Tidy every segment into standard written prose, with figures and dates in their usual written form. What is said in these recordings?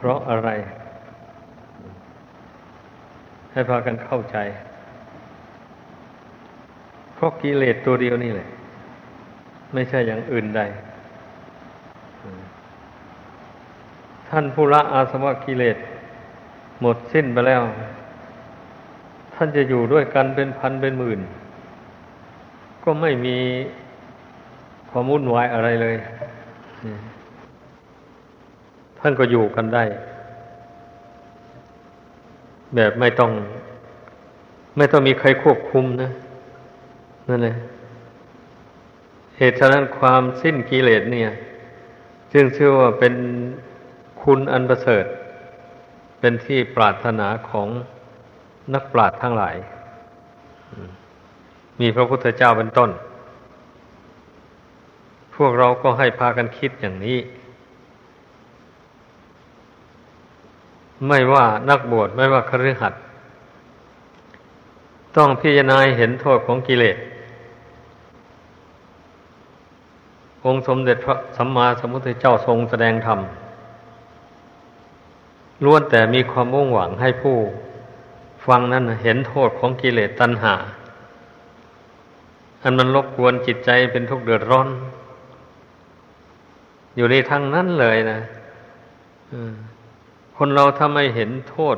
เพราะอะไรให้พากันเข้าใจเพราะกิเลสตัวเดียวนี่แหละไม่ใช่อย่างอื่นใดท่านผู้ละอาสวะกิเลสหมดสิ้นไปแล้วท่านจะอยู่ด้วยกันเป็นพันเป็นหมื่นก็ไม่มีความวุ่นวายอะไรเลยท่านก็อยู่กันได้แบบไม่ต้องมีใครควบคุมนะนั่นแหละเหตุฉะนั้นความสิ้นกิเลสเนี่ยจึงชื่อว่าเป็นคุณอันประเสริฐเป็นที่ปรารถนาของนักปราชญ์ทั้งหลายมีพระพุทธเจ้าเป็นต้นพวกเราก็ให้พากันคิดอย่างนี้ไม่ว่านักบวชไม่ว่าคฤหัสถ์ต้องพิจารณาเห็นโทษของกิเลสองค์สมเด็จพระสัมมาสัมพุทธเจ้าทรงแสดงธรรมล้วนแต่มีความมุ่งหวังให้ผู้ฟังนั้นเห็นโทษของกิเลสตัณหาอันมันรบกวนจิตใจเป็นทุกข์เดือดร้อนอยู่ในทางนั้นเลยนะคนเราถ้าไม่เห็นโทษ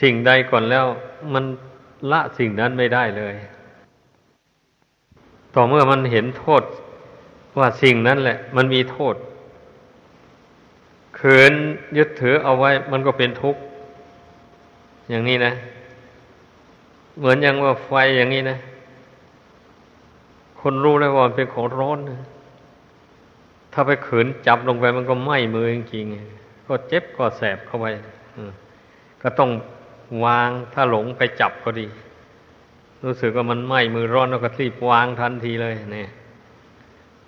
สิ่งใดก่อนแล้วมันละสิ่งนั้นไม่ได้เลยต่อเมื่อมันเห็นโทษว่าสิ่งนั้นแหละมันมีโทษขืนยึดถือเอาไว้มันก็เป็นทุกข์อย่างนี้นะเหมือนอย่างว่าไฟอย่างนี้นะคนรู้แล้วว่ามันเป็นของร้อนนะถ้าไปขืนจับลงไปมันก็ไหม้มือจริงๆก็เจ็บก็แสบเข้าไปก็ต้องวางถ้าหลงไปจับก็ดีรู้สึกว่ามันไหม้มือร้อนแล้วก็รีบวางทันทีเลยนี่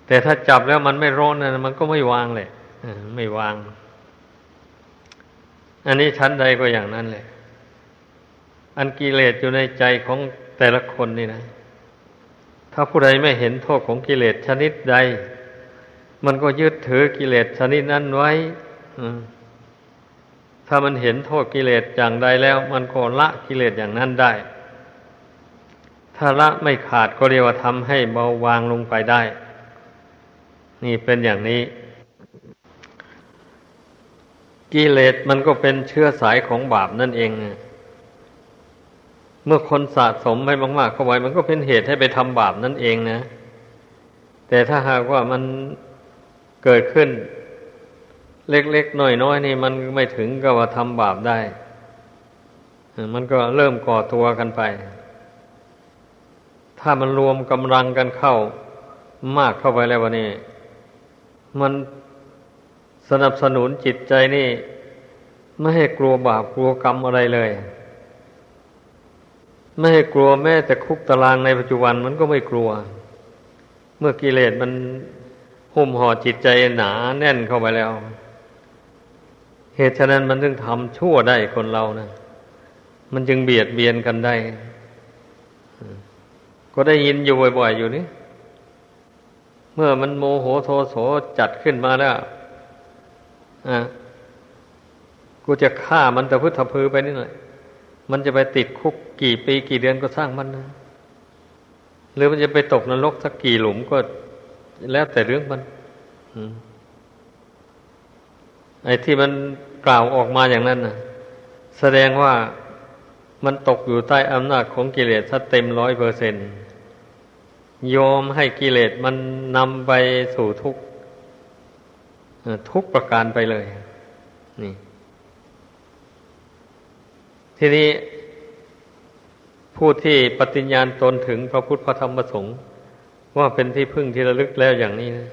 แต่ถ้าจับแล้วมันไม่ร้อนนะมันก็ไม่วางเลยไม่วางอันนี้ชั้นใดก็อย่างนั้นเลยอันกิเลสอยู่ในใจของแต่ละคนนี่นะถ้าผู้ใดไม่เห็นโทษของกิเลสชนิดใดมันก็ยึดถือกิเลสชนิดนั้นไว้ถ้ามันเห็นโทษกิเลสอย่างใดแล้วมันก็ละกิเลสอย่างนั้นได้ถ้าละไม่ขาดก็เรียกว่าทำให้เบาบางลงไปได้นี่เป็นอย่างนี้กิเลสมันก็เป็นเชื้อสายของบาปนั่นเองเมื่อคนสะสมไปมากๆเข้าไว้มันก็เป็นเหตุให้ไปทำบาปนั่นเองนะแต่ถ้าหากว่ามันเกิดขึ้นเล็กๆน้อยๆนี่มันไม่ถึงกับว่าทำบาปได้มันก็เริ่มก่อตัวกันไปถ้ามันรวมกำลังกันเข้ามากเข้าไปแล้ววะนี่มันสนับสนุนจิตใจนี่ไม่ให้กลัวบาปกลัวกรรมอะไรเลยไม่ให้กลัวแม้แต่คุกตารางในปัจจุบันมันก็ไม่กลัวเมื่อกิเลสมันหุ้มห่อจิตใจหนาแน่นเข้าไปแล้วเหตุฉะนั้นมันจึงทำชั่วได้คนเรานะมันจึงเบียดเบียนกันได้ก็ได้ยินอยู่บ่อยๆอยู่นี่เมื่อมันโมโหโทโสจัดขึ้นมาแล้วกูจะฆ่ามันแต่พึดทะพือไปนิดหน่อยมันจะไปติดคุกกี่ปีกี่เดือนก็สร้างมันนะหรือมันจะไปตกนรกสักกี่หลุมก็แล้วแต่เรื่องมันไอ้ที่มันกล่าวออกมาอย่างนั้นนะแสดงว่ามันตกอยู่ใต้อำนาจของกิเลสซะเต็ม 100%ยอมให้กิเลสมันนำไปสู่ทุกข์ทุกประการไปเลยนี่ทีนี้ผู้ที่ปฏิญญาณตนถึงพระพุทธพระธรรมพระสงฆ์ว่าเป็นที่พึ่งที่ระลึกแล้วอย่างนี้นะ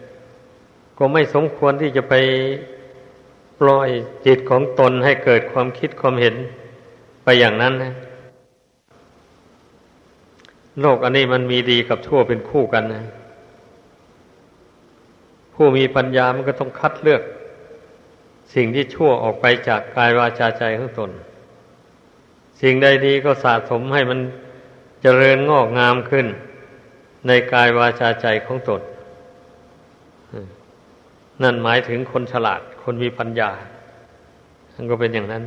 ก็ไม่สมควรที่จะไปปล่อยจิตของตนให้เกิดความคิดความเห็นไปอย่างนั้นนะโลกอันนี้มันมีดีกับชั่วเป็นคู่กันนะผู้มีปัญญามันก็ต้องคัดเลือกสิ่งที่ชั่วออกไปจากกายวาจาใจของตนสิ่งใดดีก็สะสมให้มันเจริญงอกงามขึ้นในกายวาจาใจของตนนั่นหมายถึงคนฉลาดคนมีปัญญา มันก็เป็นอย่างนั้น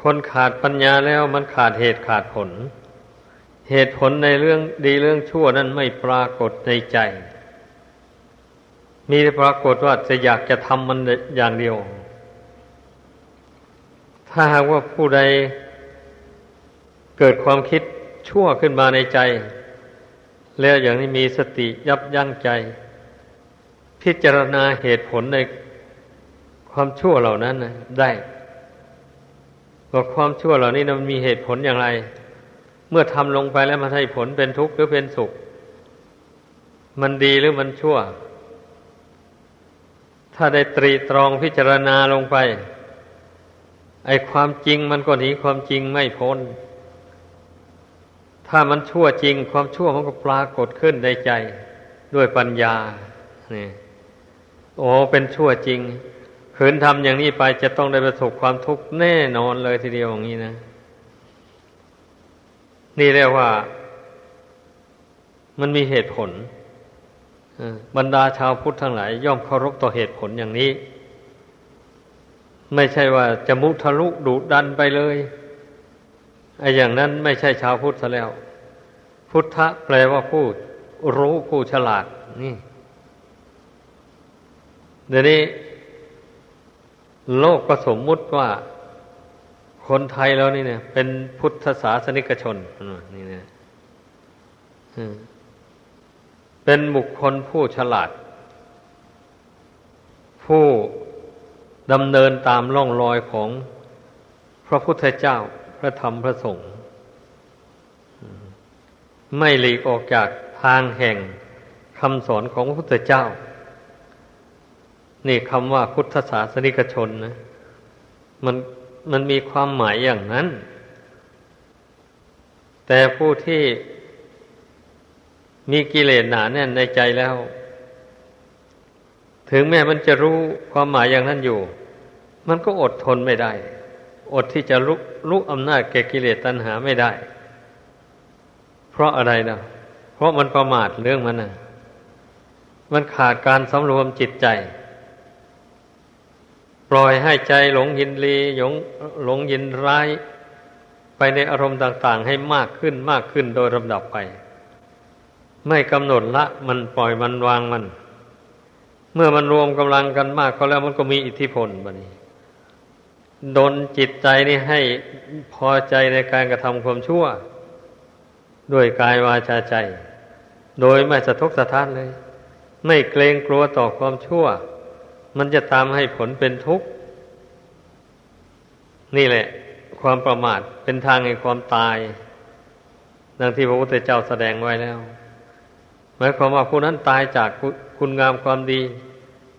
คนขาดปัญญาแล้วมันขาดเหตุขาดผลเหตุผลในเรื่องดีเรื่องชั่วนั้นไม่ปรากฏในใจมีแต่ปรากฏว่าจะอยากจะทำมันอย่างเดียวถ้าหากว่าผู้ใดเกิดความคิดชั่วขึ้นมาในใจแล้วอย่างนี้มีสติยับยั้งใจพิจารณาเหตุผลในความชั่วเหล่านั้นได้ว่าความชั่วเหล่านี้มันมีเหตุผลอย่างไรเมื่อทำลงไปแล้วมันให้ผลเป็นทุกข์หรือเป็นสุขมันดีหรือมันชั่วถ้าได้ตรีตรองพิจารณาลงไปไอ้ความจริงมันก็หนีความจริงไม่พ้นถ้ามันชั่วจริงความชั่วมันก็ปรากฏขึ้นในใจด้วยปัญญานี่โอ้เป็นชั่วจริงขืนทำอย่างนี้ไปจะต้องได้ประสบความทุกข์แน่นอนเลยทีเดียวอย่างนี้นะนี่เรียกว่ามันมีเหตุผลบรรดาชาวพุทธทั้งหลายย่อมเคารพต่อเหตุผลอย่างนี้ไม่ใช่ว่าจะมุทะลุดุดันไปเลยไอ้อย่างนั้นไม่ใช่ชาวพุทธซะแล้วพุทธะแปลว่าผู้รู้ผู้ฉลาดนี่เดี๋ยวนี้โลกก็สมมุติว่าคนไทยเรานี่เนี่ยเป็นพุทธศาสนิกชนนี่เนี่ยเป็นบุคคลผู้ฉลาดผู้ดำเนินตามร่องรอยของพระพุทธเจ้าพระธรรมพระสงฆ์ไม่หลีกออกจากทางแห่งคำสอนของพระพุทธเจ้านี่คำว่าพุทธศาสนิกชนนะมันมีความหมายอย่างนั้นแต่ผู้ที่มีกิเลสหนาแน่นในใจแล้วถึงแม้มันจะรู้ความหมายอย่างนั้นอยู่มันก็อดทนไม่ได้อดที่จะลุกอำนาจแก่กิเลสตัณหาไม่ได้เพราะอะไรนะเพราะมันประมาทเรื่องมันนะมันขาดการสำรวมจิตใจปล่อยให้ใจหลงยินดีหลงยินร้ายไปในอารมณ์ต่างๆให้มากขึ้นโดยลำดับไปไม่กำหนดละมันปล่อยมันวางมันเมื่อมันรวมกำลังกันมากก็แล้วมันก็มีอิทธิพลบัดนี้ดลจิตใจนี่ให้พอใจในการกระทำความชั่วด้วยกายวาจาใจโดยไม่สะทกสะท้านเลยไม่เกรงกลัวต่อความชั่วมันจะตามให้ผลเป็นทุกข์นี่แหละความประมาทเป็นทางแห่งความตายดังที่พระพุทธเจ้าแสดงไว้แล้วหมายความว่าผู้นั้นตายจากคุณงามความดี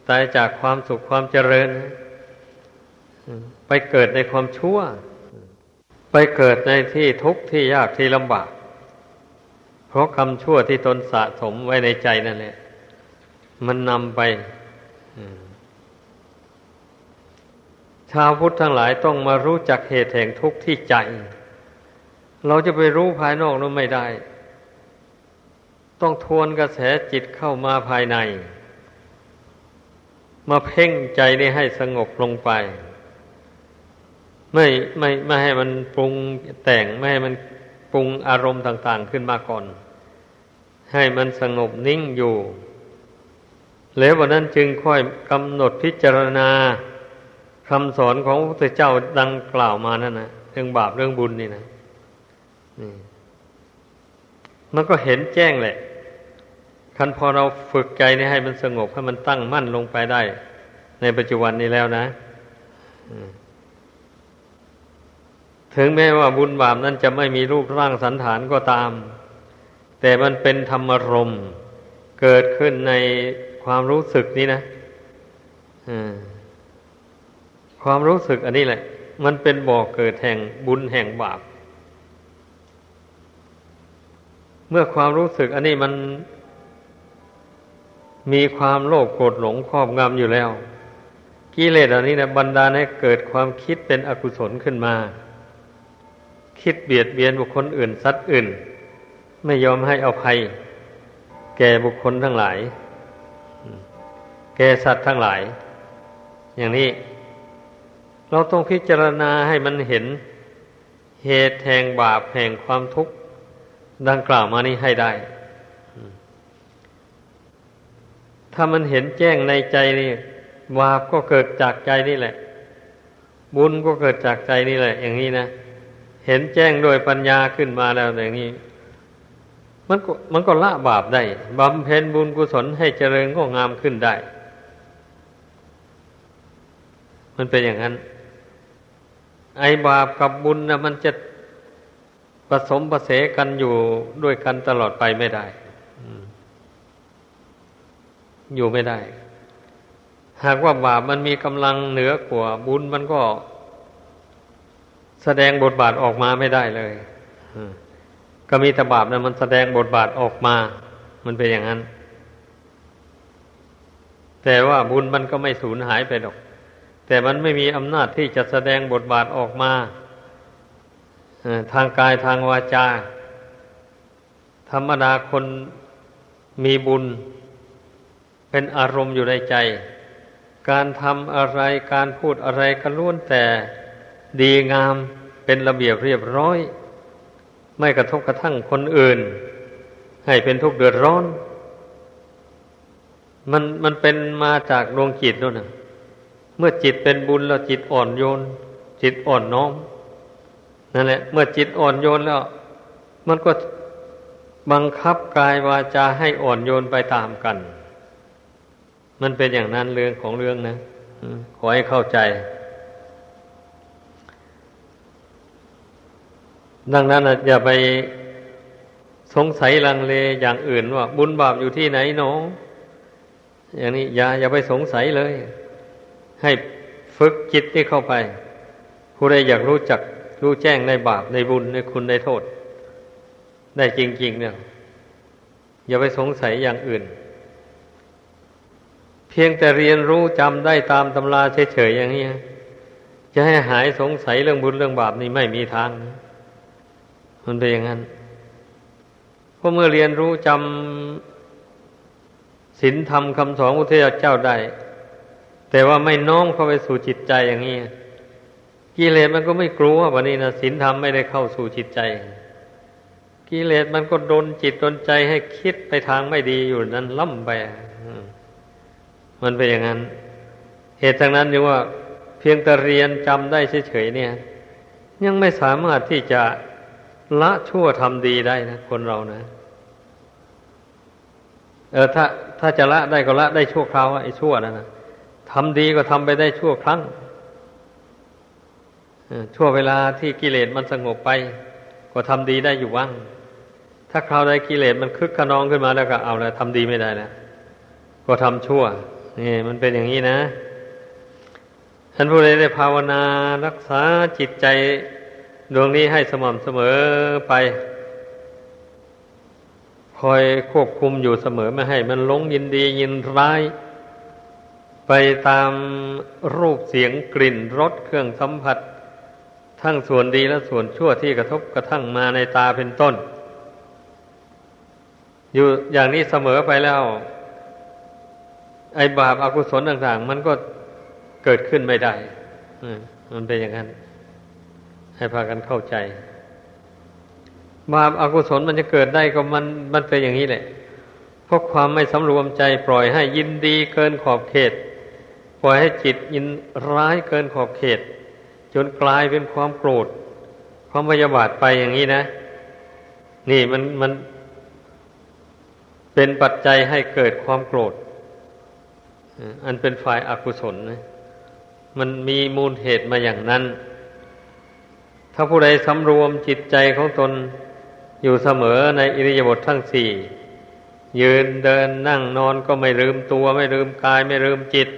ตายจากความสุขความเจริญไปเกิดในความชั่วไปเกิดในที่ทุกข์ที่ยากที่ลำบากเพราะกรรมชั่วที่ตนสะสมไว้ในใจนั่นแหละมันนำไปชาวพุทธทั้งหลายต้องมารู้จักเหตุแห่งทุกข์ที่ใจเราจะไปรู้ภายนอกนั้นไม่ได้ต้องทวนกระแสจิตเข้ามาภายในมาเพ่งใจนี่ให้สงบลงไปไม่ให้มันปรุงแต่งไม่ให้มันปรุงอารมณ์ต่างๆขึ้นมาก่อนให้มันสงบนิ่งอยู่แล้ววันนั้นจึงค่อยกำหนดพิจารณาคำสอนของพระพุทธเจ้าดังกล่าวมานั่นนะเรื่องบาปเรื่องบุญนี่นะนี่มันก็เห็นแจ้งแหละคันพอเราฝึกใจนี่ให้มันสงบให้มันตั้งมั่นลงไปได้ในปัจจุบันนี้แล้วนะถึงแม้ว่าบุญบาปนั้นจะไม่มีรูปร่างสันฐานก็ตามแต่มันเป็นธรรมารมณ์เกิดขึ้นในความรู้สึกนี้นะความรู้สึกอันนี้แหละมันเป็นบ่อเกิดแห่งบุญแห่งบาปเมื่อความรู้สึกอันนี้มันมีความโลภโกรธหลงครอบงำอยู่แล้วกิเลสอันนี้นะบันดาลให้เกิดความคิดเป็นอกุศลขึ้นมาคิดเบียดเบียนบุคคลอื่นสัตว์อื่นไม่ยอมให้อภัยแก่บุคคลทั้งหลาย แก่สัตว์ทั้งหลายอย่างนี้เราต้องพิจารณาให้มันเห็นเหตุแห่งบาปแห่งความทุกข์ดังกล่าวมานี้ให้ได้ถ้ามันเห็นแจ้งในใจนี่บาปก็เกิดจากใจนี่แหละบุญก็เกิดจากใจนี่แหละอย่างนี้นะเห็นแจ้งโดยปัญญาขึ้นมาแล้วอย่างนี้มันก็ละบาปได้บำเพ็ญบุญกุศลให้เจริญงอกงามขึ้นได้มันเป็นอย่างนั้นไอ้บาปกับบุญนะมันจะผสมประเสกันอยู่ด้วยกันตลอดไปไม่ได้อยู่ไม่ได้หากว่าบาปมันมีกำลังเหนือกว่าบุญมันก็แสดงบทบาทออกมาไม่ได้เลยก็มีแต่บาปนั้นมันแสดงบทบาทออกมามันเป็นอย่างนั้นแต่ว่าบุญมันก็ไม่สูญหายไปหรอกแต่มันไม่มีอำนาจที่จะแสดงบทบาทออกมาทางกายทางวาจาธรรมดาคนมีบุญเป็นอารมณ์อยู่ในใจการทำอะไรการพูดอะไรก็ล้วนแต่ดีงามเป็นระเบียบเรียบร้อยไม่กระทบกระทั่งคนอื่นให้เป็นทุกข์เดือดร้อนมันเป็นมาจากดวงจิตนั่นน่ะเมื่อจิตเป็นบุญแล้วจิตอ่อนโยนจิตอ่อนน้อมนั่นแหละเมื่อจิตอ่อนโยนแล้วมันก็บังคับกายวาจาให้อ่อนโยนไปตามกันมันเป็นอย่างนั้นเรื่องของเรื่องนะขอให้เข้าใจดังนั้นอย่าไปสงสัยลังเลอย่างอื่นว่าบุญบาปอยู่ที่ไหนหนออย่างนี้อย่าไปสงสัยเลยให้ฝึกจิตนี่เข้าไปผู้ใดอยากรู้แจ้งในบาปในบุญในคุณในโทษได้จริงๆเนี่ยอย่าไปสงสัยอย่างอื่นเพียงแต่เรียนรู้จำได้ตามตำราเฉยๆอย่างนี้จะให้หายสงสัยเรื่องบุญเรื่องบาปนี่ไม่มีทางมันเป็นอย่างนั้นเพราะเมื่อเรียนรู้จำศีลธรรมคำสอนพระพุทธเจ้าได้แต่ว่าไม่น้อมเข้าไปสู่จิตใจอย่างนี้กิเลสมันก็ไม่กลัววันนี้นะศีลธรรมไม่ได้เข้าสู่จิตใจกิเลสมันก็ดลจิตดลใจให้คิดไปทางไม่ดีอยู่นั้นล่ำไปมันเป็นอย่างนั้นเหตุทั้งนั้นอยู่ว่าเพียงแต่เรียนจำได้เฉยๆเนี่ยยังไม่สามารถที่จะละชั่วทำดีได้นะคนเรานะถ้าจะละได้ก็ละได้ชั่วคราวไอ้ชั่วนั่นนะทำดีก็ทำไปได้ชั่วครั้งชั่วเวลาที่กิเลสมันสงบไปก็ทำดีได้อยู่บ้างถ้าคราวใดกิเลสมันคึกขนองขึ้นมาแล้วก็เอาแล้วทำดีไม่ได้แล้วก็ทำชั่วนี่มันเป็นอย่างนี้นะท่านผู้ใดได้ภาวนารักษาจิตใจดวงนี้ให้สม่ำเสมอไปคอยควบคุมอยู่เสมอไม่ให้มันหลงยินดียินร้ายไปตามรูปเสียงกลิ่นรสเครื่องสัมผัสทั้งส่วนดีและส่วนชั่วที่กระทบกระทั่งมาในตาเป็นต้นอยู่อย่างนี้เสมอไปแล้วไอ้บาปอกุศลต่างๆมันก็เกิดขึ้นไม่ได้มันเป็นอย่างนั้นให้พากันเข้าใจบาปอกุศลมันจะเกิดได้ก็มันเป็นอย่างนี้แหละเพราะความไม่สำรวมใจปล่อยให้ยินดีเกินขอบเขตปล่อยให้จิตยินร้ายเกินขอบเขตจนกลายเป็นความโกรธความพยาบาทไปอย่างนี้นะนี่มันเป็นปัจจัยให้เกิดความโกรธอันเป็นฝ่ายอกุศลนะมันมีมูลเหตุมาอย่างนั้นถ้าผู้ใดสำรวมจิตใจของตนอยู่เสมอในอิริยาบถทั้งสี่ยืนเดินนั่งนอนก็ไม่ลืมตัวไม่ลืมกายไม่ลืมจิต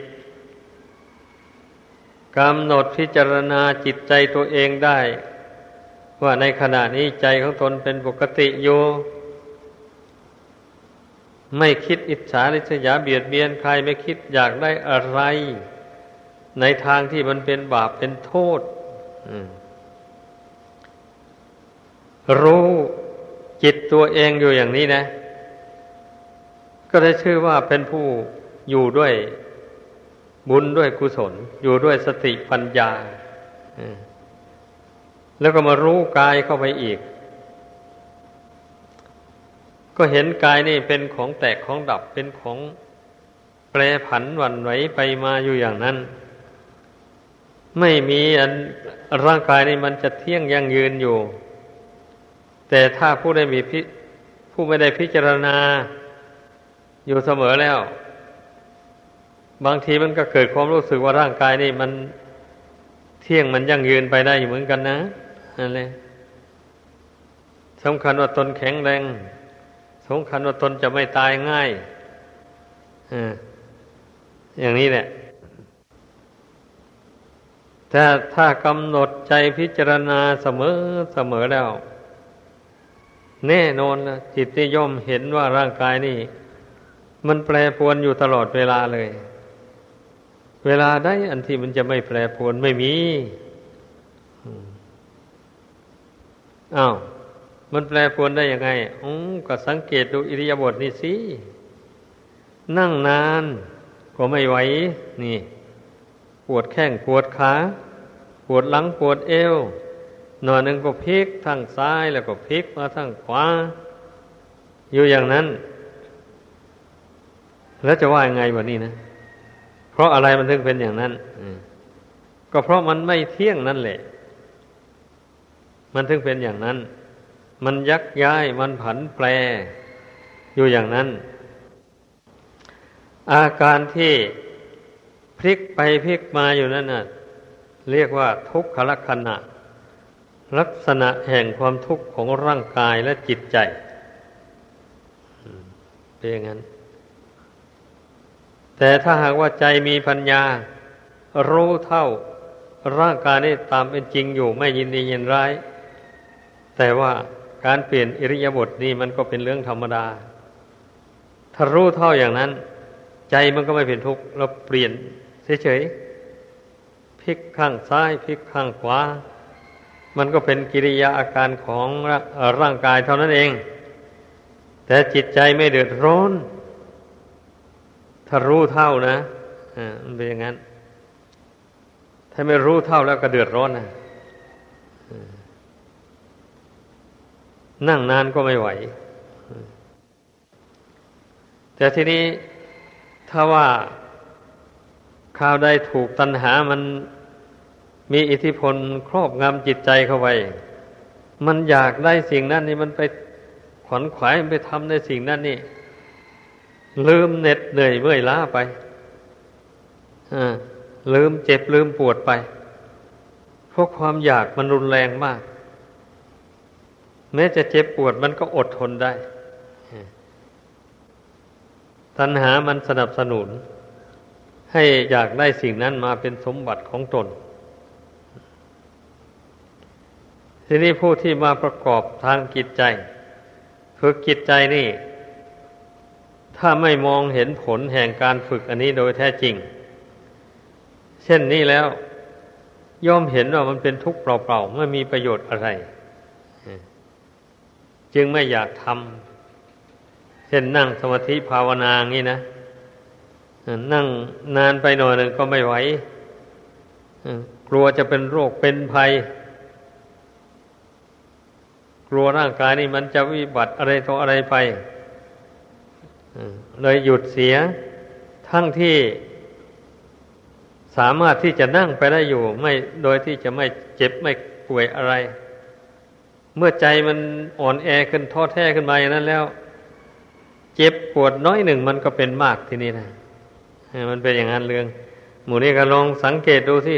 กำหนดพิจารณาจิตใจตัวเองได้ว่าในขณะนี้ใจของตนเป็นปกติอยู่ไม่คิดอิจฉาริษยาเบียดเบียนใครไม่คิดอยากได้อะไรในทางที่มันเป็นบาปเป็นโทษรู้จิตตัวเองอยู่อย่างนี้นะก็ได้ชื่อว่าเป็นผู้อยู่ด้วย บุญด้วยกุศลอยู่ด้วยสติปัญญาแล้วก็มารู้กายเข้าไปอีกก็เห็นกายนี่เป็นของแตกของดับเป็นของแปรผันหวั่นไหวไปมาอยู่อย่างนั้นไม่มีอันร่างกายนี่มันจะเที่ยงยั่งยืนอยู่แต่ถ้าผู้ไม่ได้พิจารณาอยู่เสมอแล้วบางทีมันก็เกิดความรู้สึกว่าร่างกายนี่มันเที่ยงมันยั่งยืนไปได้อยู่เหมือนกันนะนั่นแหละสำคัญว่าตนแข็งแรงสำคัญว่าตนจะไม่ตายง่ายอย่างนี้แหละถ้ากำหนดใจพิจารณาเสมอแล้วแน่นอนนะจิตนี่ย่อมเห็นว่าร่างกายนี่มันแปรปรวนอยู่ตลอดเวลาเลยเวลาได้อันที่มันจะไม่แปรปรวนไม่มีอ้าวมันแปรปรวนได้ยังไงก็สังเกตดูอิริยาบถนี่สินั่งนานก็ไม่ไหวนี่ปวดแข้งปวดขาปวดหลังปวดเอวหน่อยหนึ่งก็พลิกทางซ้ายแล้วก็พลิกมาทางขวาอยู่อย่างนั้นแล้วจะว่ายังไงแบบนี้นะเพราะอะไรมันถึงเป็นอย่างนั้นก็เพราะมันไม่เที่ยงนั่นแหละมันถึงเป็นอย่างนั้นมันยักย้ายมันผันแปรอยู่อย่างนั้นอาการที่พลิกไปพลิกมาอยู่นั่นน่ะเรียกว่าทุกขลักษณะลักษณะแห่งความทุกข์ของร่างกายและจิตใจเป็นอย่างนั้นแต่ถ้าหากว่าใจมีปัญญารู้เท่าร่างกายนี่ตามเป็นจริงอยู่ไม่ยินดียินร้ายแต่ว่าการเปลี่ยนอิริยาบถนี่มันก็เป็นเรื่องธรรมดาถ้ารู้เท่าอย่างนั้นใจมันก็ไม่เป็นทุกข์เราเปลี่ยนเฉยๆพลิกข้างซ้ายพลิกข้างขวามันก็เป็นกิริยาอาการของร่างกายเท่านั้นเองแต่จิตใจไม่เดือดร้อนถ้ารู้เท่านะมันเป็นอย่างนั้นถ้าไม่รู้เท่าแล้วก็เดือดร้อนนะนั่งนานก็ไม่ไหวแต่ทีนี้ถ้าว่าข้าวได้ถูกตัณหามันมีอิทธิพลครอบงำจิตใจเข้าไปมันอยากได้สิ่งนั้นนี่มันไปขวนขวายมันไปทำในสิ่งนั้นนี่ลืมเหน็ดเหนื่อยเมื่อยล้าไปลืมเจ็บลืมปวดไปเพราะความอยากมันรุนแรงมากแม้จะเจ็บปวดมันก็อดทนได้ตัณหามันสนับสนุนให้อยากได้สิ่งนั้นมาเป็นสมบัติของตนทีนี้ผู้ที่มาประกอบทางจิตใจฝึกจิตใจนี่ถ้าไม่มองเห็นผลแห่งการฝึกอันนี้โดยแท้จริงเช่นนี้แล้วย่อมเห็นว่ามันเป็นทุกข์เปล่าๆไม่มีประโยชน์อะไรจึงไม่อยากทำเช่นนั่งสมาธิภาวนางี้นะนั่งนานไปหน่อยนึงก็ไม่ไหวกลัวจะเป็นโรคเป็นภัยกลัวร่างกายนี่มันจะวิบัติอะไรต่ออะไรไปเลยหยุดเสียทั้งที่สามารถที่จะนั่งไปได้อยู่ไม่โดยที่จะไม่เจ็บไม่ป่วยอะไรเมื่อใจมันอ่อนแอขึ้นท้อแท้ขึ้นมาอย่างนั้นแล้วเจ็บปวดน้อยหนึ่งมันก็เป็นมากทีนี้นะมันเป็นอย่างนั้นเรื่องหมู่นี้ก็ลองสังเกตดูสิ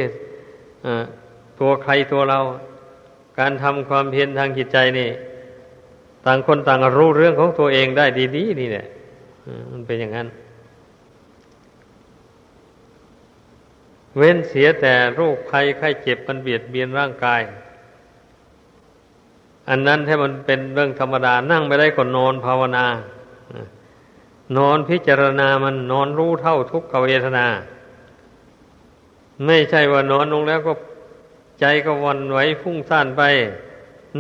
ตัวใครตัวเราการทำความเพียรทางจิตใจนี่ต่างคนต่างรู้เรื่องของตัวเองได้ดีๆนี่แหละมันเป็นอย่างนั้นเว้นเสียแต่โรคภัยไข้เจ็บมันเบียดเบียนร่างกายอันนั้นให้มันเป็นเรื่องธรรมดานั่งไปได้ก็นอนภาวนานอนพิจารณามันนอนรู้เท่าทุกขเวทนาไม่ใช่ว่านอนลงแล้วก็ใจก็วันไหวฟุ้งซ่านไป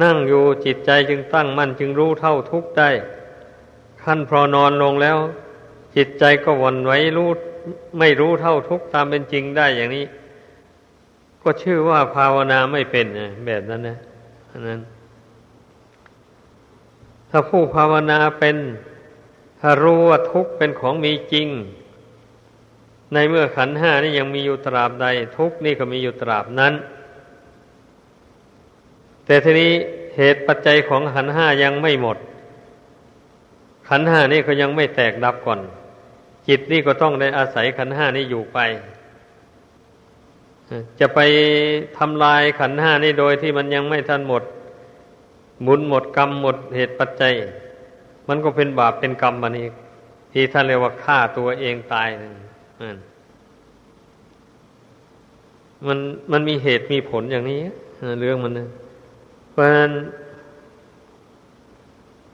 นั่งอยู่จิตใจจึงตั้งมั่นจึงรู้เท่าทุกข์ได้ขั้นพอนอนลงแล้วจิตใจก็วันไหวรู้ ไม่รู้เท่าทุกข์ตามเป็นจริงได้อย่างนี้ก็ชื่อว่าภาวนาไม่เป็นแบบนั้นนะอันนั้นถ้าผู้ภาวนาเป็นถ้ารู้ว่าทุกข์เป็นของมีจริงในเมื่อขันธ์ห้านี่ยังมีอยู่ตราบใดทุกข์นี่ก็มีอยู่ตราบนั้นแต่ทีนี้เหตุปัจจัยของขันธ์ห้ายังไม่หมดขันธ์ห้านี่ก็ยังไม่แตกดับก่อนจิตนี่ก็ต้องได้อาศัยขันธ์ห้านี่อยู่ไปจะไปทำลายขันธ์ห้านี่โดยที่มันยังไม่ทันหมดบุญหมดกรรมหมดเหตุปัจจัยมันก็เป็นบาปเป็นกรรมมันอีกที่ท่านเรียกว่าฆ่าตัวเองตายมันมีเหตุมีผลอย่างนี้เรื่องมันนะเพราะฉะนั้น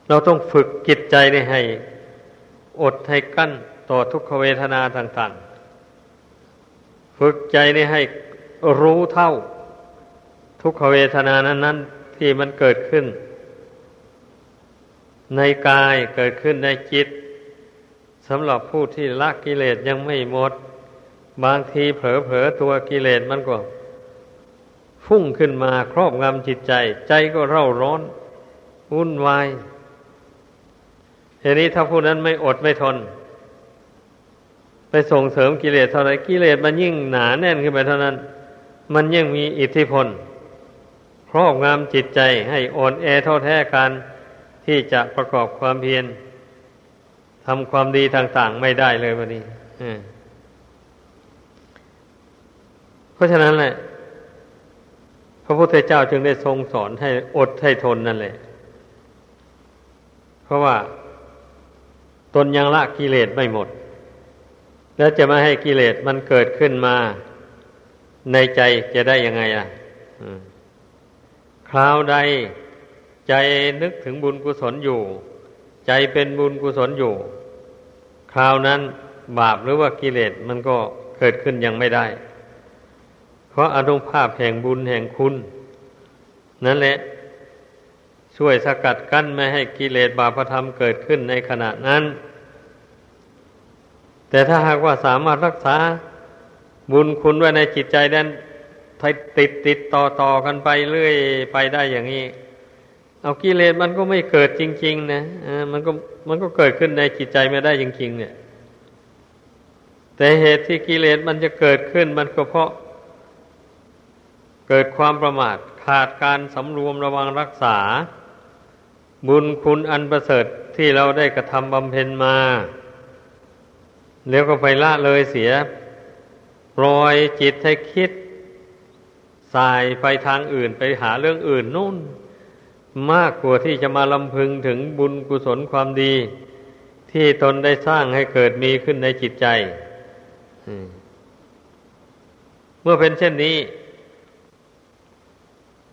เราต้องฝึกจิตใจให้อดให้กั้นต่อทุกขเวทนาต่างๆฝึกใจให้รู้เท่าทุกขเวทนานั้นๆที่มันเกิดขึ้นในกายเกิดขึ้นในจิตสำหรับผู้ที่ละกิเลสยังไม่หมดบางทีเผลอๆตัวกิเลสมันก็ฟุ้งขึ้นมาครอบงำจิตใจใจก็เร่าร้อนวุ่นวายทีนี้ถ้าผู้นั้นไม่อดไม่ทนไปส่งเสริมกิเลสเท่าไรกิเลสมันยิ่งหนาแน่นขึ้นไปเท่านั้นมันยิ่งมีอิทธิพลครอบงำจิตใจให้อ่อนแอท้อแท้กันที่จะประกอบความเพียรทำความดีต่างๆไม่ได้เลยวันนี้เพราะฉะนั้นแหละพระพุทธเจ้าจึงได้ทรงสอนให้อดให้ทนนั่นแหละเพราะว่าตนยังละกิเลสไม่หมดแล้วจะไม่ให้กิเลสมันเกิดขึ้นมาในใจจะได้ยังไงล่ะคราวใดใจนึกถึงบุญกุศลอยู่ใจเป็นบุญกุศลอยู่คราวนั้นบาปหรือว่ากิเลสมันก็เกิดขึ้นยังไม่ได้เพราะอานุภาพแห่งบุญแห่งคุณนั่นแหละช่วยสกัดกั้นไม่ให้กิเลสบาปธรรมเกิดขึ้นในขณะนั้นแต่ถ้าหากว่าสามารถรักษาบุญคุณไว้ในจิตใจนั้นติดต่อกันไปเรื่อยไปได้อย่างนี้เอากิเลสมันก็ไม่เกิดจริงๆนะมันก็เกิดขึ้นในจิตใจไม่ได้จริงๆเนี่ยแต่เหตุที่กิเลสมันจะเกิดขึ้นมันก็เพราะเกิดความประมาทขาดการสำรวมระวังรักษาบุญคุณอันประเสริฐที่เราได้กระทำบำเพ็ญมาแล้วก็ไปละเลยเสียปล่อยจิตให้คิดสายไปทางอื่นไปหาเรื่องอื่นนู่นมากกว่าที่จะมาลำพึงถึงบุญกุศลความดีที่ตนได้สร้างให้เกิดมีขึ้นในจิตใจเมื่อเป็นเช่นนี้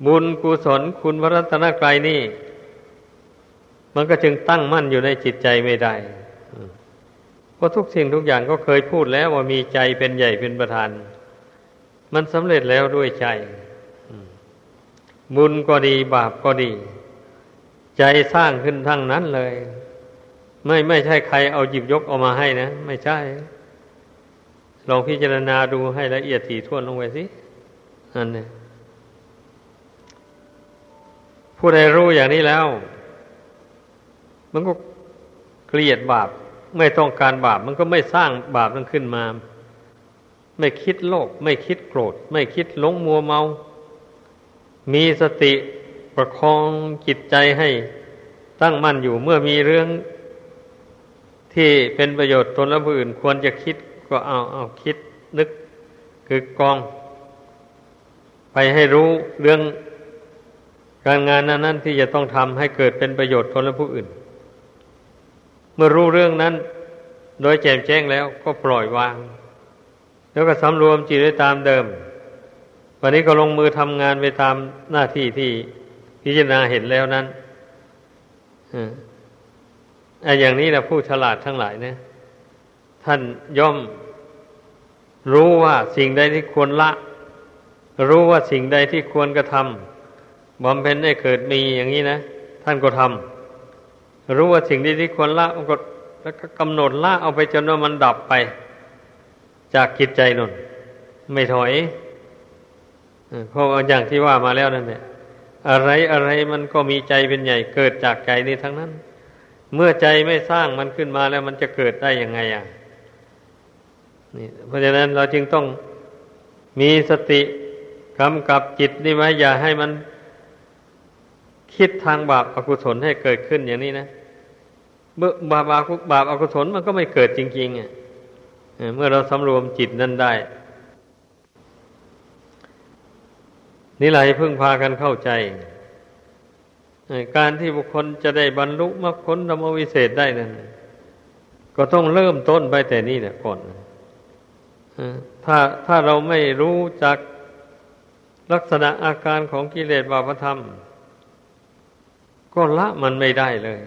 บุญกุศลคุณพระรัตนกรัยนี่มันก็จึงตั้งมั่นอยู่ในจิตใจไม่ได้เพราะทุกสิ่งทุกอย่างก็เคยพูดแล้วว่ามีใจเป็นใหญ่เป็นประธานมันสำเร็จแล้วด้วยใจบุญก็ดีบาปก็ดีใจสร้างขึ้นทั้งนั้นเลยไม่ใช่ใครเอาหยิบยกออกมาให้นะไม่ใช่ลองพิจารณาดูให้ละเอียดถี่ถ้วนลงไปสินั่นเนี่ยผู้ใดรู้อย่างนี้แล้วมันก็เกลียดบาปไม่ต้องการบาปมันก็ไม่สร้างบาปนั้นขึ้นมาไม่คิดโลภไม่คิดโกรธไม่คิดหลงมัวเมามีสติประคองจิตใจให้ตั้งมั่นอยู่เมื่อมีเรื่องที่เป็นประโยชน์ตนและผู้อื่นควรจะคิดก็เอาคิดนึกกึกกองไปให้รู้เรื่องการงานนั้นที่จะต้องทำให้เกิดเป็นประโยชน์ตนและผู้อื่นเมื่อรู้เรื่องนั้นโดยแจ่มแจ้งแล้วก็ปล่อยวางแล้วก็สำรวมจิตไว้ตามเดิมวันนี้ก็ลงมือทำงานไปตามหน้าที่ที่พิจารณาเห็นแล้วนั้นอย่างนี้นะผู้ฉลาดทั้งหลายนะท่านย่อมรู้ว่าสิ่งใดที่ควรละรู้ว่าสิ่งใดที่ควรกระทำบำเพ็ญให้เกิดมีอย่างนี้นะท่านก็ทำรู้ว่าสิ่งใดที่ควรละก็กำหนดละเอาไปจนว่ามันดับไป จากจิตใจนั่นไม่ถอยเพราะอย่างที่ว่ามาแล้วนั่นแหละอะไรอะไรมันก็มีใจเป็นใหญ่เกิดจากใจนี่ทั้งนั้นเมื่อใจไม่สร้างมันขึ้นมาแล้วมันจะเกิดได้ยังไงอ่ะนี่เพราะฉะนั้นเราจึงต้องมีสติกำกับจิตนี่ไว้อย่าให้มันคิดทางบาปอกุศลให้เกิดขึ้นอย่างนี้นะเมื่อบาปอกุศลมันก็ไม่เกิดจริงๆอ่ะเมื่อเราสำรวมจิตนั่นได้นี่แหละให้พึ่งพากันเข้าใจการที่บุคคลจะได้บรรลุมรรคผลธรรมวิเศษได้นั้นก็ต้องเริ่มต้นไปแต่นี่เนี่ยก่อนถ้าเราไม่รู้จักลักษณะอาการของกิเลสบาปธรรมก็ละมันไม่ได้เลย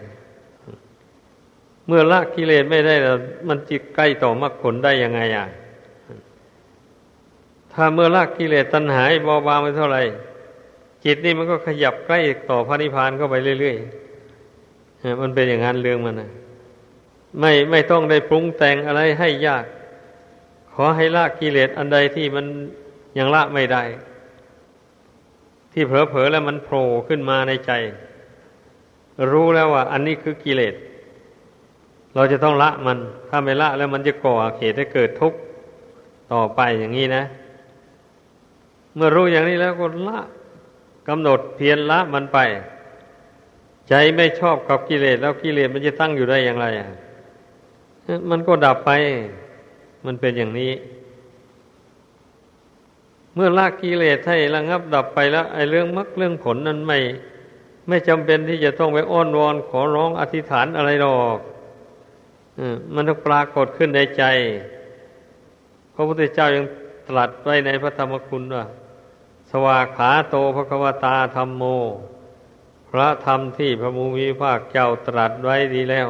เมื่อละกิเลสไม่ได้แล้วมันจิตใกล้ต่อมรรคผลได้ยังไงอ่ะถ้าเมื่อละกิเลสตัณหาเบาบางไปเท่าไหร่จิตนี่มันก็ขยับใกล้ต่อพระนิพพานเข้าไปเรื่อยๆมันเป็นอย่างนั้นเรื่องมันนะไม่ต้องได้ปรุงแต่งอะไรให้ยากขอให้ละกิเลสอันใดที่มันยังละไม่ได้ที่เผลอๆแล้วมันโผล่ขึ้นมาในใจรู้แล้วว่าอันนี้คือกิเลสเราจะต้องละมันถ้าไม่ละแล้วมันจะก่อเหตุให้เกิดทุกข์ต่อไปอย่างนี้นะเมื่อรู้อย่างนี้แล้วก็ละกำหนดเพียรละมันไปใจไม่ชอบกับกิเลสแล้วกิเลสมันจะตั้งอยู่ได้อย่างไรอ่ะมันก็ดับไปมันเป็นอย่างนี้เมื่อละกิเลสให้ระงับดับไปแล้วไอ้เรื่องมรรคเรื่องผลนั้นไม่จำเป็นที่จะต้องไปอ้อนวอนขอร้องอธิษฐานอะไรหรอกมันต้องปรากฏขึ้นในใจพระพุทธเจ้ายังตรัสไว้ในพระธรรมคุณว่าสวากขาโตภควตาธัมโมพระธรรมที่พระภูมิภาคเจ้าตรัสไว้ดีแล้ว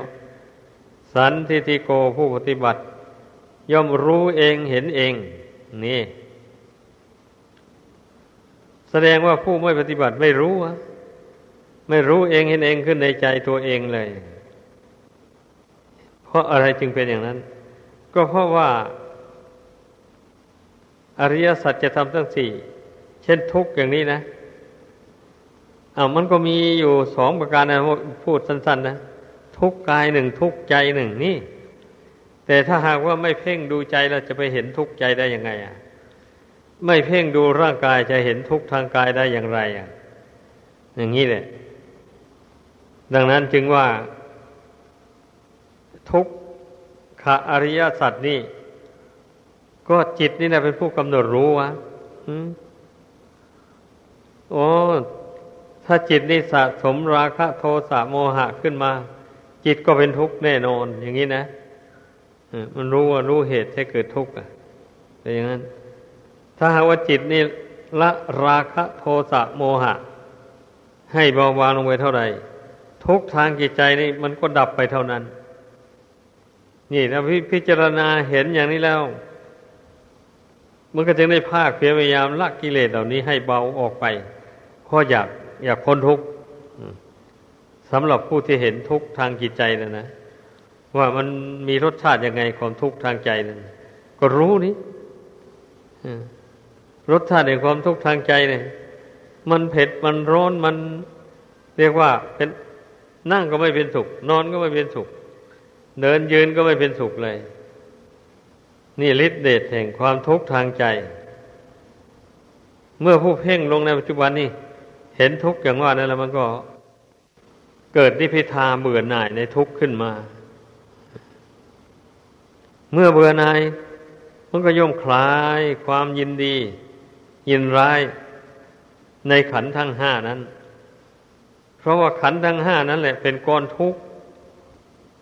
สันทิติโกผู้ปฏิบัติย่อมรู้เองเห็นเองนี่แสดงว่าผู้ไม่ปฏิบัติไม่รู้เองเห็นเองขึ้นในใจตัวเองเลยเพราะอะไรจึงเป็นอย่างนั้นก็เพราะว่าอริยสัจจะทำทั้งสี่เช่นทุกข์อย่างนี้นะมันก็มีอยู่2ประการนะพูดสั้นๆนะทุกข์กาย1ทุกข์ใจ1นี่แต่ถ้าหากว่าไม่เพ่งดูใจเราจะไปเห็นทุกข์ใจได้ยังไงอ่ะไม่เพ่งดูร่างกายจะเห็นทุกข์ทางกายได้อย่างไรอ่ะอย่างนี้แหละดังนั้นจึงว่าทุกขอริยสัจนี่ก็จิตนี่แหละเป็นผู้กำหนดรู้วะถ้าจิตนี่สะสมราคะโทสะโมหะขึ้นมาจิตก็เป็นทุกข์แน่นอนอย่างนี้นะมันรู้ว่ารู้เหตุให้เกิดทุกข์อ่ะแต่อย่างนั้นถ้าหากว่าจิตนี่ละราคะโทสะโมหะให้เบาบางลงไปเท่าไหร่ทุกข์ทางจิตใจนี่มันก็ดับไปเท่านั้นนี่ถ้าพิจารณาเห็นอย่างนี้แล้วมันก็จึงได้ภาคเพียรพยายามละกิเลสเหล่านี้ให้เบาออกไปเพราะอยากพ้นทุกข์สำหรับผู้ที่เห็นทุกข์ทางจิตใจนั่นนะว่ามันมีรสชาติยังไงความทุกข์ทางใจนั่นก็รู้นี่รสชาติแห่งความทุกข์ทางใจเนี่ยมันเผ็ดมันร้อนมันเรียกว่าเป็นนั่งก็ไม่เป็นสุขนอนก็ไม่เป็นสุขเดินยืนก็ไม่เป็นสุขเลยนี่ฤทธิ์เดชแห่งความทุกข์ทางใจเมื่อผู้เพ่งลงในปัจจุบันนี่เห็นทุกข์อย่างว่านั้นแล้วมันก็เกิดนิพพิทาเบื่อหน่ายในทุกข์ขึ้นมาเมื่อเบื่อหน่ายมันก็ย่อมคลายความยินดียินร้ายในขันธ์ทั้งห้านั้นเพราะว่าขันธ์ทั้งห้านั้นแหละเป็นก้อนทุกข์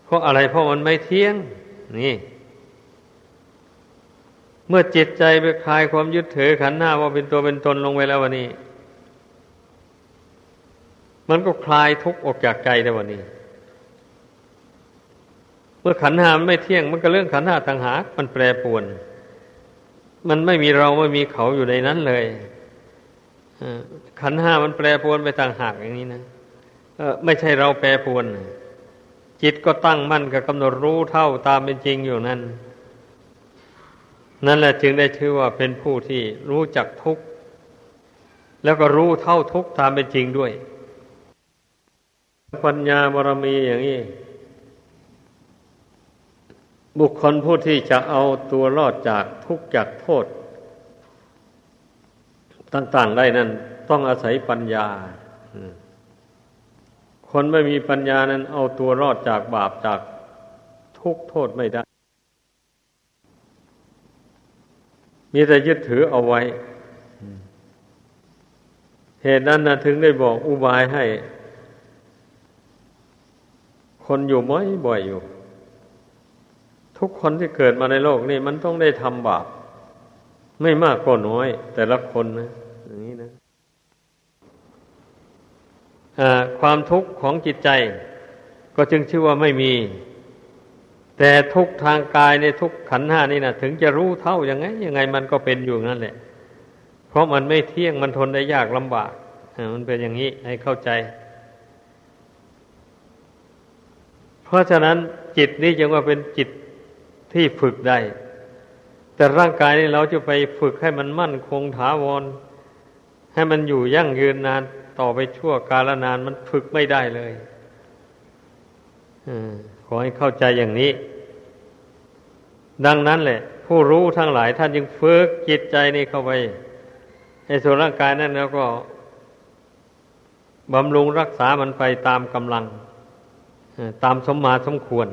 เพราะอะไรเพราะมันไม่เที่ยงนี่เมื่อจิตใจไปคลายความยึดถือขันธ์ห้าว่าเป็นตัวเป็นตนลงไปแล้ววันนี้มันก็คลายทุกข์ออกจากใจแล้ววันนี้เมื่อขันธ์ห้าไม่เที่ยงมันก็เรื่องขันธ์ห้าต่างหากมันแปรปรวนมันไม่มีเราไม่มีเขาอยู่ในนั้นเลยขันธ์ห้ามันแปรปรวนไปต่างหากอย่างนี้นะไม่ใช่เราแปรปรวนจิตก็ตั้งมั่นกับกำหนดรู้เท่าตามเป็นจริงอยู่นั่น นั่นแหละจึงได้ชื่อว่าเป็นผู้ที่รู้จักทุกข์แล้วก็รู้เท่าทุกข์ตามเป็นจริงด้วยปัญญาบารมีอย่างนี้บุคคลผู้ที่จะเอาตัวรอดจากทุกข์จากโทษต่างๆได้นั้นต้องอาศัยปัญญาคนไม่มีปัญญานั้นเอาตัวรอดจากบาปจากทุกข์โทษไม่ได้มีแต่ยึดถือเอาไว้เหตุนั้นนะถึงได้บอกอุบายให้คนอยู่บ่อยๆอยู่ทุกคนที่เกิดมาในโลกนี่มันต้องได้ทำบาปไม่มากก็น้อยแต่ละคนนะอย่างนี้นะความทุกข์ของจิตใจก็จึงชื่อว่าไม่มีแต่ทุกข์ทางกายในทุกข์ขันธ์ห้านี่นะถึงจะรู้เท่ายังไงมันก็เป็นอยู่นั่นแหละเพราะมันไม่เที่ยงมันทนได้ยากลำบากมันเป็นอย่างนี้ให้เข้าใจเพราะฉะนั้นจิตนี่จึงว่าเป็นจิตที่ฝึกได้แต่ร่างกายนี่เราจะไปฝึกให้มันมั่นคงถาวรให้มันอยู่ยั่งยืนนานต่อไปชั่วกาลนานมันฝึกไม่ได้เลยขอให้เข้าใจอย่างนี้ดังนั้นแหละผู้รู้ทั้งหลายท่านจึงฝึกจิตใจนี่เข้าไปไอ้ส่วนร่างกายนั่นแล้วก็บำรุงรักษามันไปตามกำลังตามสมมาสมควร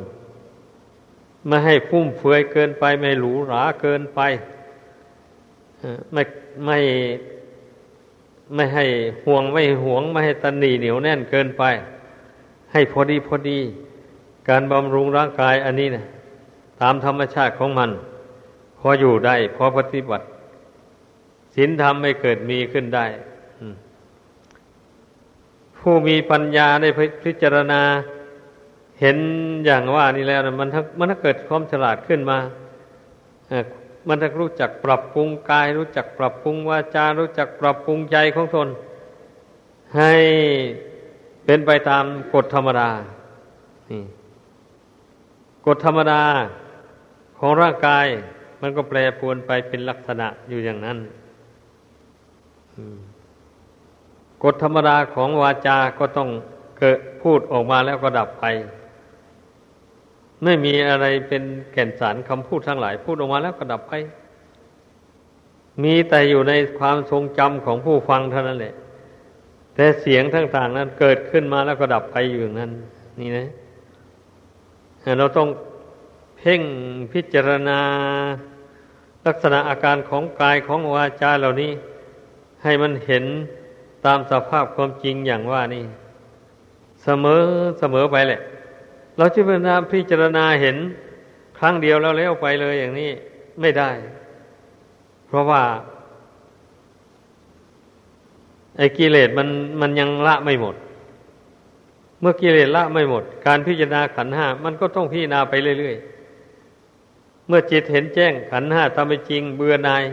ไม่ให้ฟุ่มเฟือยเกินไปไม่หรูหราเกินไปไม่ให้ห่วงไม่หวงไม่ให้ตนีเหนียวแน่นเกินไปให้พอดีการบำรุงร่างกายอันนี้นะตามธรรมชาติของมันพออยู่ได้พอปฏิบัติศีลธรรมไม่เกิดมีขึ้นได้ผู้มีปัญญาได้พิจารณาเห็นอย่างว่านี่แล้วนะมันถ้าเกิดความฉลาดขึ้นมามันถ้ารู้จักปรับปรุงกายรู้จักปรับปรุงวาจารู้จักปรับปรุงใจของตนให้เป็นไปตามกฎธรรมดานี่กฎธรรมดาของร่างกายมันก็แปรปรวนไปเป็นลักษณะอยู่อย่างนั้นกฎธรรมดาของวาจาก็ต้องเกิดพูดออกมาแล้วก็ดับไปไม่มีอะไรเป็นแก่นสารคำพูดทั้งหลายพูดออกมาแล้วก็ดับไปมีแต่อยู่ในความทรงจำของผู้ฟังเท่านั้นแหละแต่เสียงต่างๆนั้นเกิดขึ้นมาแล้วก็ดับไปอยู่อย่างนั้นนี่นะเราต้องเพ่งพิจารณาลักษณะอาการของกายของวาจาเหล่านี้ให้มันเห็นตามสภาพความจริงอย่างว่านี่เสมอไปแหละเราจะพิจารณาเห็นครั้งเดียวแล้วไปเลยอย่างนี้ไม่ได้เพราะว่าไอ้กิเลสมันยังละไม่หมดเมื่อกิเลสละไม่หมดการพิจารณาขันธ์ห้ามันก็ต้องพิจารณาไปเรื่อยๆเมื่อจิตเห็นแจ้งขันธ์ห้าตามเป็นจริงเบื่อหน่าย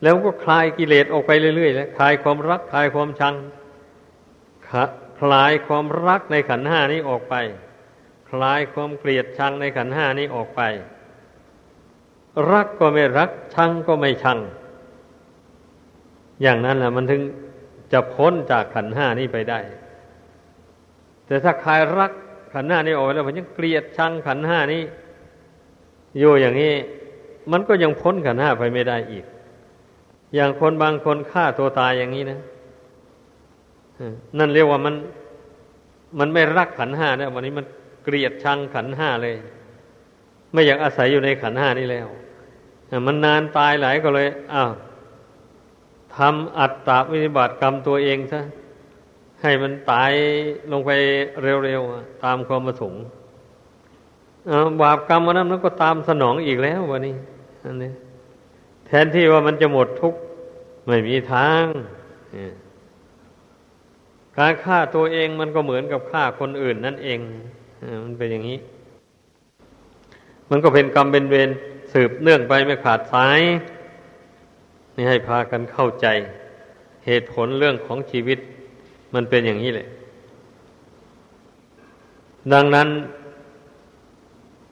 แล้วก็คลายกิเลสออกไปเรื่อยๆแล้วคลายความรักคลายความชังคลายความรักในขันธ์ห้านี้ออกไปคลายความเกลียดชังในขันธ์ห้านี้ออกไปรักก็ไม่รักชังก็ไม่ชังอย่างนั้นแหละมันถึงจะพ้นจากขันธ์ห้านี้ไปได้แต่ถ้าคลายรักขันธ์ห้านี้ออกไปแล้วมันยังเกลียดชังขันธ์ห้านี้อยู่อย่างนี้มันก็ยังพ้นขันธ์ห้าไปไม่ได้อีกอย่างคนบางคนฆ่าตัวตายอย่างนี้นะนั่นเรียกว่ามันไม่รักขันธ์ห้าแล้ววันนี้มันเกลียดชังขันธ์ห้าเลยไม่อยากอาศัยอยู่ในขันธ์ห้านี้แล้วมันนานตายหลายก็เลยอ้าวทำอัตตาวินิบาตกรรมตัวเองซะให้มันตายลงไปเร็วๆตามความประสงค์บาปกรรมอันนั้นมันก็ตามสนองอีกแล้ววันนี้อันนี้แทนที่ว่ามันจะหมดทุกข์ไม่มีทางการฆ่าตัวเองมันก็เหมือนกับฆ่าคนอื่นนั่นเองมันเป็นอย่างนี้มันก็เป็นกรรมเป็นเวรสืบเนื่องไปไม่ขาดสายนี่ให้พากันเข้าใจเหตุผลเรื่องของชีวิตมันเป็นอย่างนี้แหละดังนั้น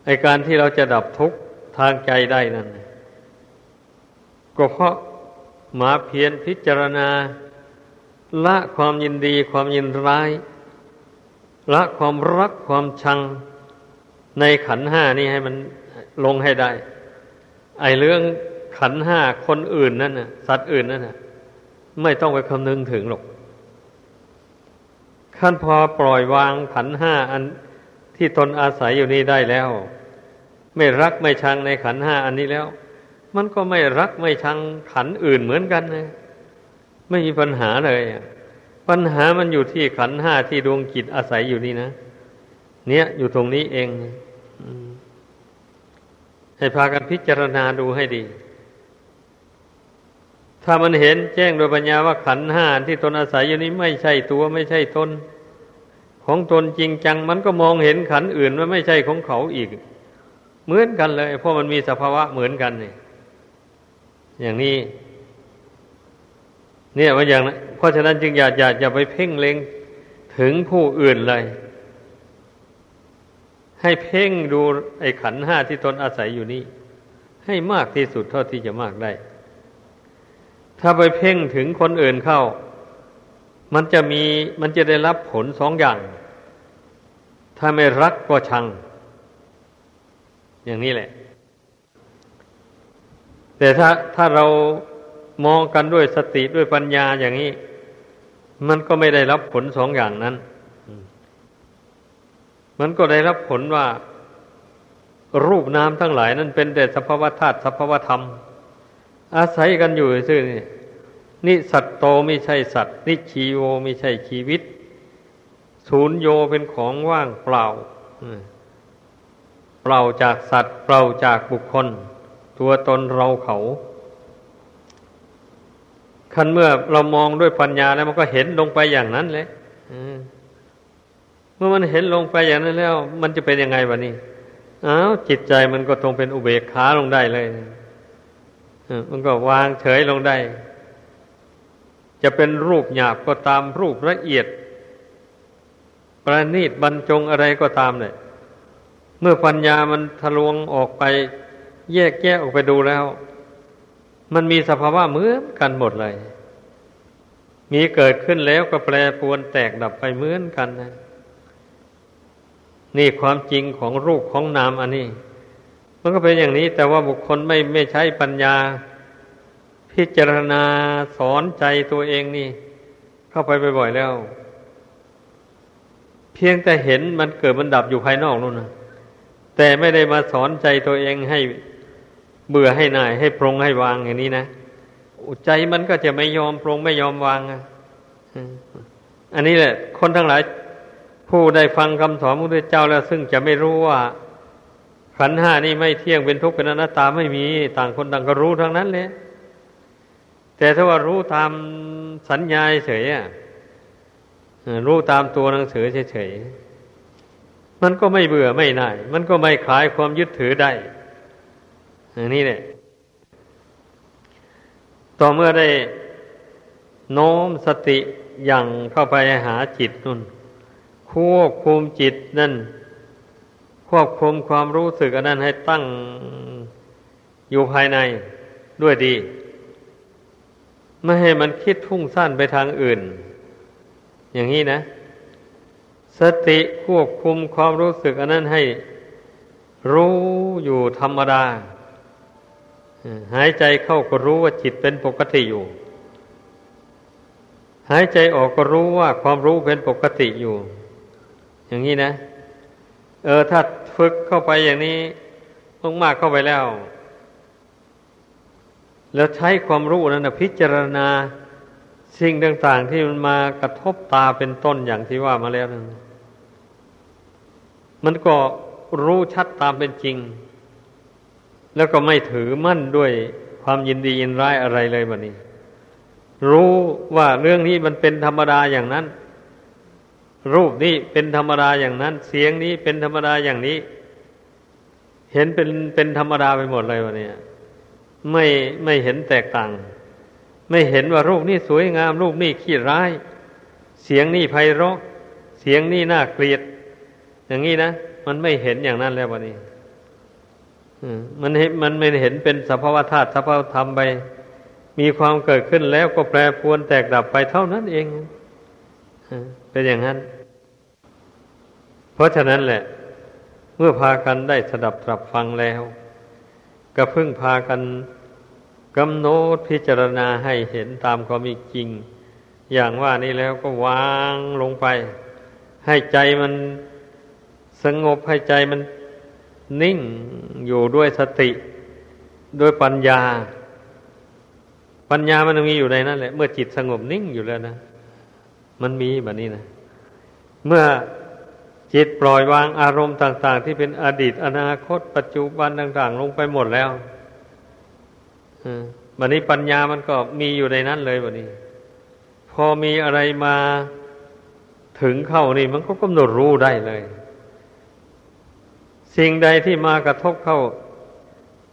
ไอ้การที่เราจะดับทุกข์ทางใจได้นั้น ก็เพราะมาเพียรพิจารณาละความยินดีความยินร้ายละความรักความชังในขันธ์ห้านี่ให้มันลงให้ได้ไอ้เรื่องขันธ์ห้าคนอื่นนั่นน่ะสัตว์อื่นนั่นน่ะไม่ต้องไปคำนึงถึงหรอกขั้นพอปล่อยวางขันธ์ห้าอันที่ตนอาศัยอยู่นี้ได้แล้วไม่รักไม่ชังในขันธ์ห้าอันนี้แล้วมันก็ไม่รักไม่ชังขันธ์อื่นเหมือนกันนะไม่มีปัญหาเลยปัญหามันอยู่ที่ขันธ์ห้าที่ดวงจิตอาศัยอยู่นี่นะเนี่ยอยู่ตรงนี้เองให้พากันพิจารณาดูให้ดีถ้ามันเห็นแจ้งโดยปัญญาว่าขันธ์ห้าที่ตนอาศัยอยู่นี้ไม่ใช่ตัวไม่ใช่ตนของตนจริงจังมันก็มองเห็นขันธ์อื่นว่าไม่ใช่ของเขาอีกเหมือนกันเลยเพราะมันมีสภาวะเหมือนกันนี่อย่างนี้เนี่ยว่าอย่างนั้นเพราะฉะนั้นจึงอย่าไปเพ่งเล็งถึงผู้อื่นเลยให้เพ่งดูไอ้ขันธ์ห้าที่ตนอาศัยอยู่นี้ให้มากที่สุดเท่าที่จะมากได้ถ้าไปเพ่งถึงคนอื่นเข้ามันจะได้รับผลสองอย่างถ้าไม่รักก็ชังอย่างนี้แหละแต่ถ้าเรามองกันด้วยสติด้วยปัญญาอย่างนี้มันก็ไม่ได้รับผลสองอย่างนั้นมันก็ได้รับผลว่ารูปนามทั้งหลายนั้นเป็นแต่สภาวะธาตุสภาวะธรรมอาศัยกันอยู่ซื่อนี่นิสัตโตไม่ใช่สัตว์นิชีโวไม่ใช่ชีวิตสูญโยเป็นของว่างเปล่าเปล่าจากสัตว์เปล่าจากบุคคลตัวตนเราเขาคันเมื่อเรามองด้วยปัญญาแล้วมันก็เห็นลงไปอย่างนั้นเลยเมื่อมันเห็นลงไปอย่างนั้นแล้วมันจะเป็นยังไงวะนี่อ้าวจิตใจมันก็ตรงเป็นอุเบกขาลงได้เลยมันก็วางเฉยลงได้จะเป็นรูปหยาบก็ตามรูปละเอียดประณีตบรรจงอะไรก็ตามเนี่ยเมื่อปัญญามันทะลวงออกไปแยกแยะออกไปดูแล้วมันมีสภาวะเหมือนกันหมดเลยมีเกิดขึ้นแล้วก็แปรปรวนแตกดับไปเหมือนกันนะนี่ความจริงของรูปของนามอันนี้มันก็เป็นอย่างนี้แต่ว่าบุคคลไม่ใช้ปัญญาพิจารณาสอนใจตัวเองนี่เข้าไปบ่อยๆแล้วเพียงแต่เห็นมันเกิดมันดับอยู่ภายนอกนู่นนะแต่ไม่ได้มาสอนใจตัวเองให้เบื่อให้หน่ายให้ปรงให้วางอย่างนี้นะใจมันก็จะไม่ยอมปรงไม่ยอมวางอันนี้แหละคนทั้งหลายผู้ได้ฟังคำสอนของพระพุทธเจ้าแล้วซึ่งจะไม่รู้ว่าขันธ์ห้านี่ไม่เที่ยงเป็นทุกข์เป็นอนัตตาไม่มีต่างคนต่างก็รู้ทั้งนั้นเลยแต่ถ้าว่ารู้ตามสัญญาเฉยๆรู้ตามตัวหนังสือเฉยๆมันก็ไม่เบื่อไม่หน่ายมันก็ไม่คลายความยึดถือได้นี่แหละต่อเมื่อได้โน้มสติอย่างเข้าไปหาจิตนั่นควบคุมจิตนั่นควบคุมความรู้สึกอันนั้นให้ตั้งอยู่ภายในด้วยดีไม่ให้มันคิดพุ่งซ่านไปทางอื่นอย่างนี้นะสติควบคุมความรู้สึกอันนั้นให้รู้อยู่ธรรมดาหายใจเข้าก็รู้ว่าจิตเป็นปกติอยู่หายใจออกก็รู้ว่าความรู้เป็นปกติอยู่อย่างนี้นะถ้าฝึกเข้าไปอย่างนี้มากๆเข้าไปแล้วใช้ความรู้นั้นนะพิจารณาสิ่งต่างๆที่มันมากระทบตาเป็นต้นอย่างที่ว่ามาแล้วนั่นมันก็รู้ชัดตามเป็นจริงแล้วก็ไม่ถือมั่นด้วยความยินดียินร้ายอะไรเลยบัดนี้รู้ว่าเรื่องนี้มันเป็นธรรมดาอย่างนั้นรูปนี้เป็นธรรมดาอย่างนั้นเสียงนี้เป็นธรรมดาอย่างนี้เห็นเป็นธรรมดาไปหมดเลยบัดนี้ไม่เห็นแตกต่างไม่เห็นว่ารูปนี้สวยงามรูปนี้ขี้ร้ายเสียงนี้ไพเราะเสียงนี้น่าเกลียดอย่างนี้นะมันไม่เห็นอย่างนั้นแล้วบัดนี้มันไม่เห็นเป็นสภาวะธาตุสภาวะธรรมไป มีความเกิดขึ้นแล้วก็แปรปรวนแตกดับไปเท่านั้นเองเป็นอย่างนั้นเพราะฉะนั้นแหละเมื่อพากันได้สดับตรับฟังแล้วก็เพิ่งพากันกำหนดพิจารณาให้เห็นตามความจริงอย่างว่านี้แล้วก็วางลงไปให้ใจมันสงบให้ใจมันนิ่งอยู่ด้วยสติด้วยปัญญามันมีอยู่ในนั้นแหละเมื่อจิตสงบนิ่งอยู่แล้วนะมันมีแบบนี้นะเมื่อจิตปล่อยวางอารมณ์ต่างๆที่เป็นอดีตอนาคตปัจจุบันต่างๆลงไปหมดแล้วบัดนี้ปัญญามันก็มีอยู่ในนั้นเลยบัดนี้พอมีอะไรมาถึงเข้านี่มันก็กำหนดรู้ได้เลยสิ่งใดที่มากระทบเข้า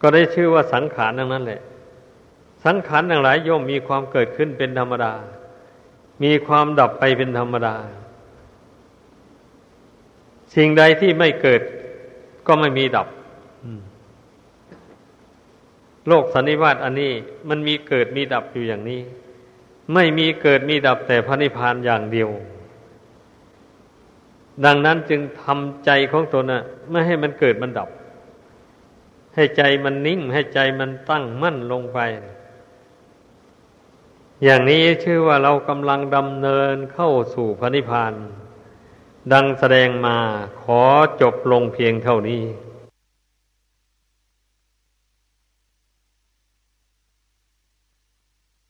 ก็ได้ชื่อว่าสังขารทั้งนั้นแหละสังขารทั้งหลายย่อมมีความเกิดขึ้นเป็นธรรมดามีความดับไปเป็นธรรมดาสิ่งใดที่ไม่เกิดก็ไม่มีดับโลกสันนิวาตอันนี้มันมีเกิดมีดับอยู่อย่างนี้ไม่มีเกิดมีดับแต่พระนิพพานอย่างเดียวดังนั้นจึงทำใจของตนน่ะไม่ให้มันเกิดมันดับให้ใจมันนิ่งให้ใจมันตั้งมั่นลงไปอย่างนี้ชื่อว่าเรากำลังดำเนินเข้าสู่พระนิพพานดังแสดงมาขอจบลงเพียงเท่านี้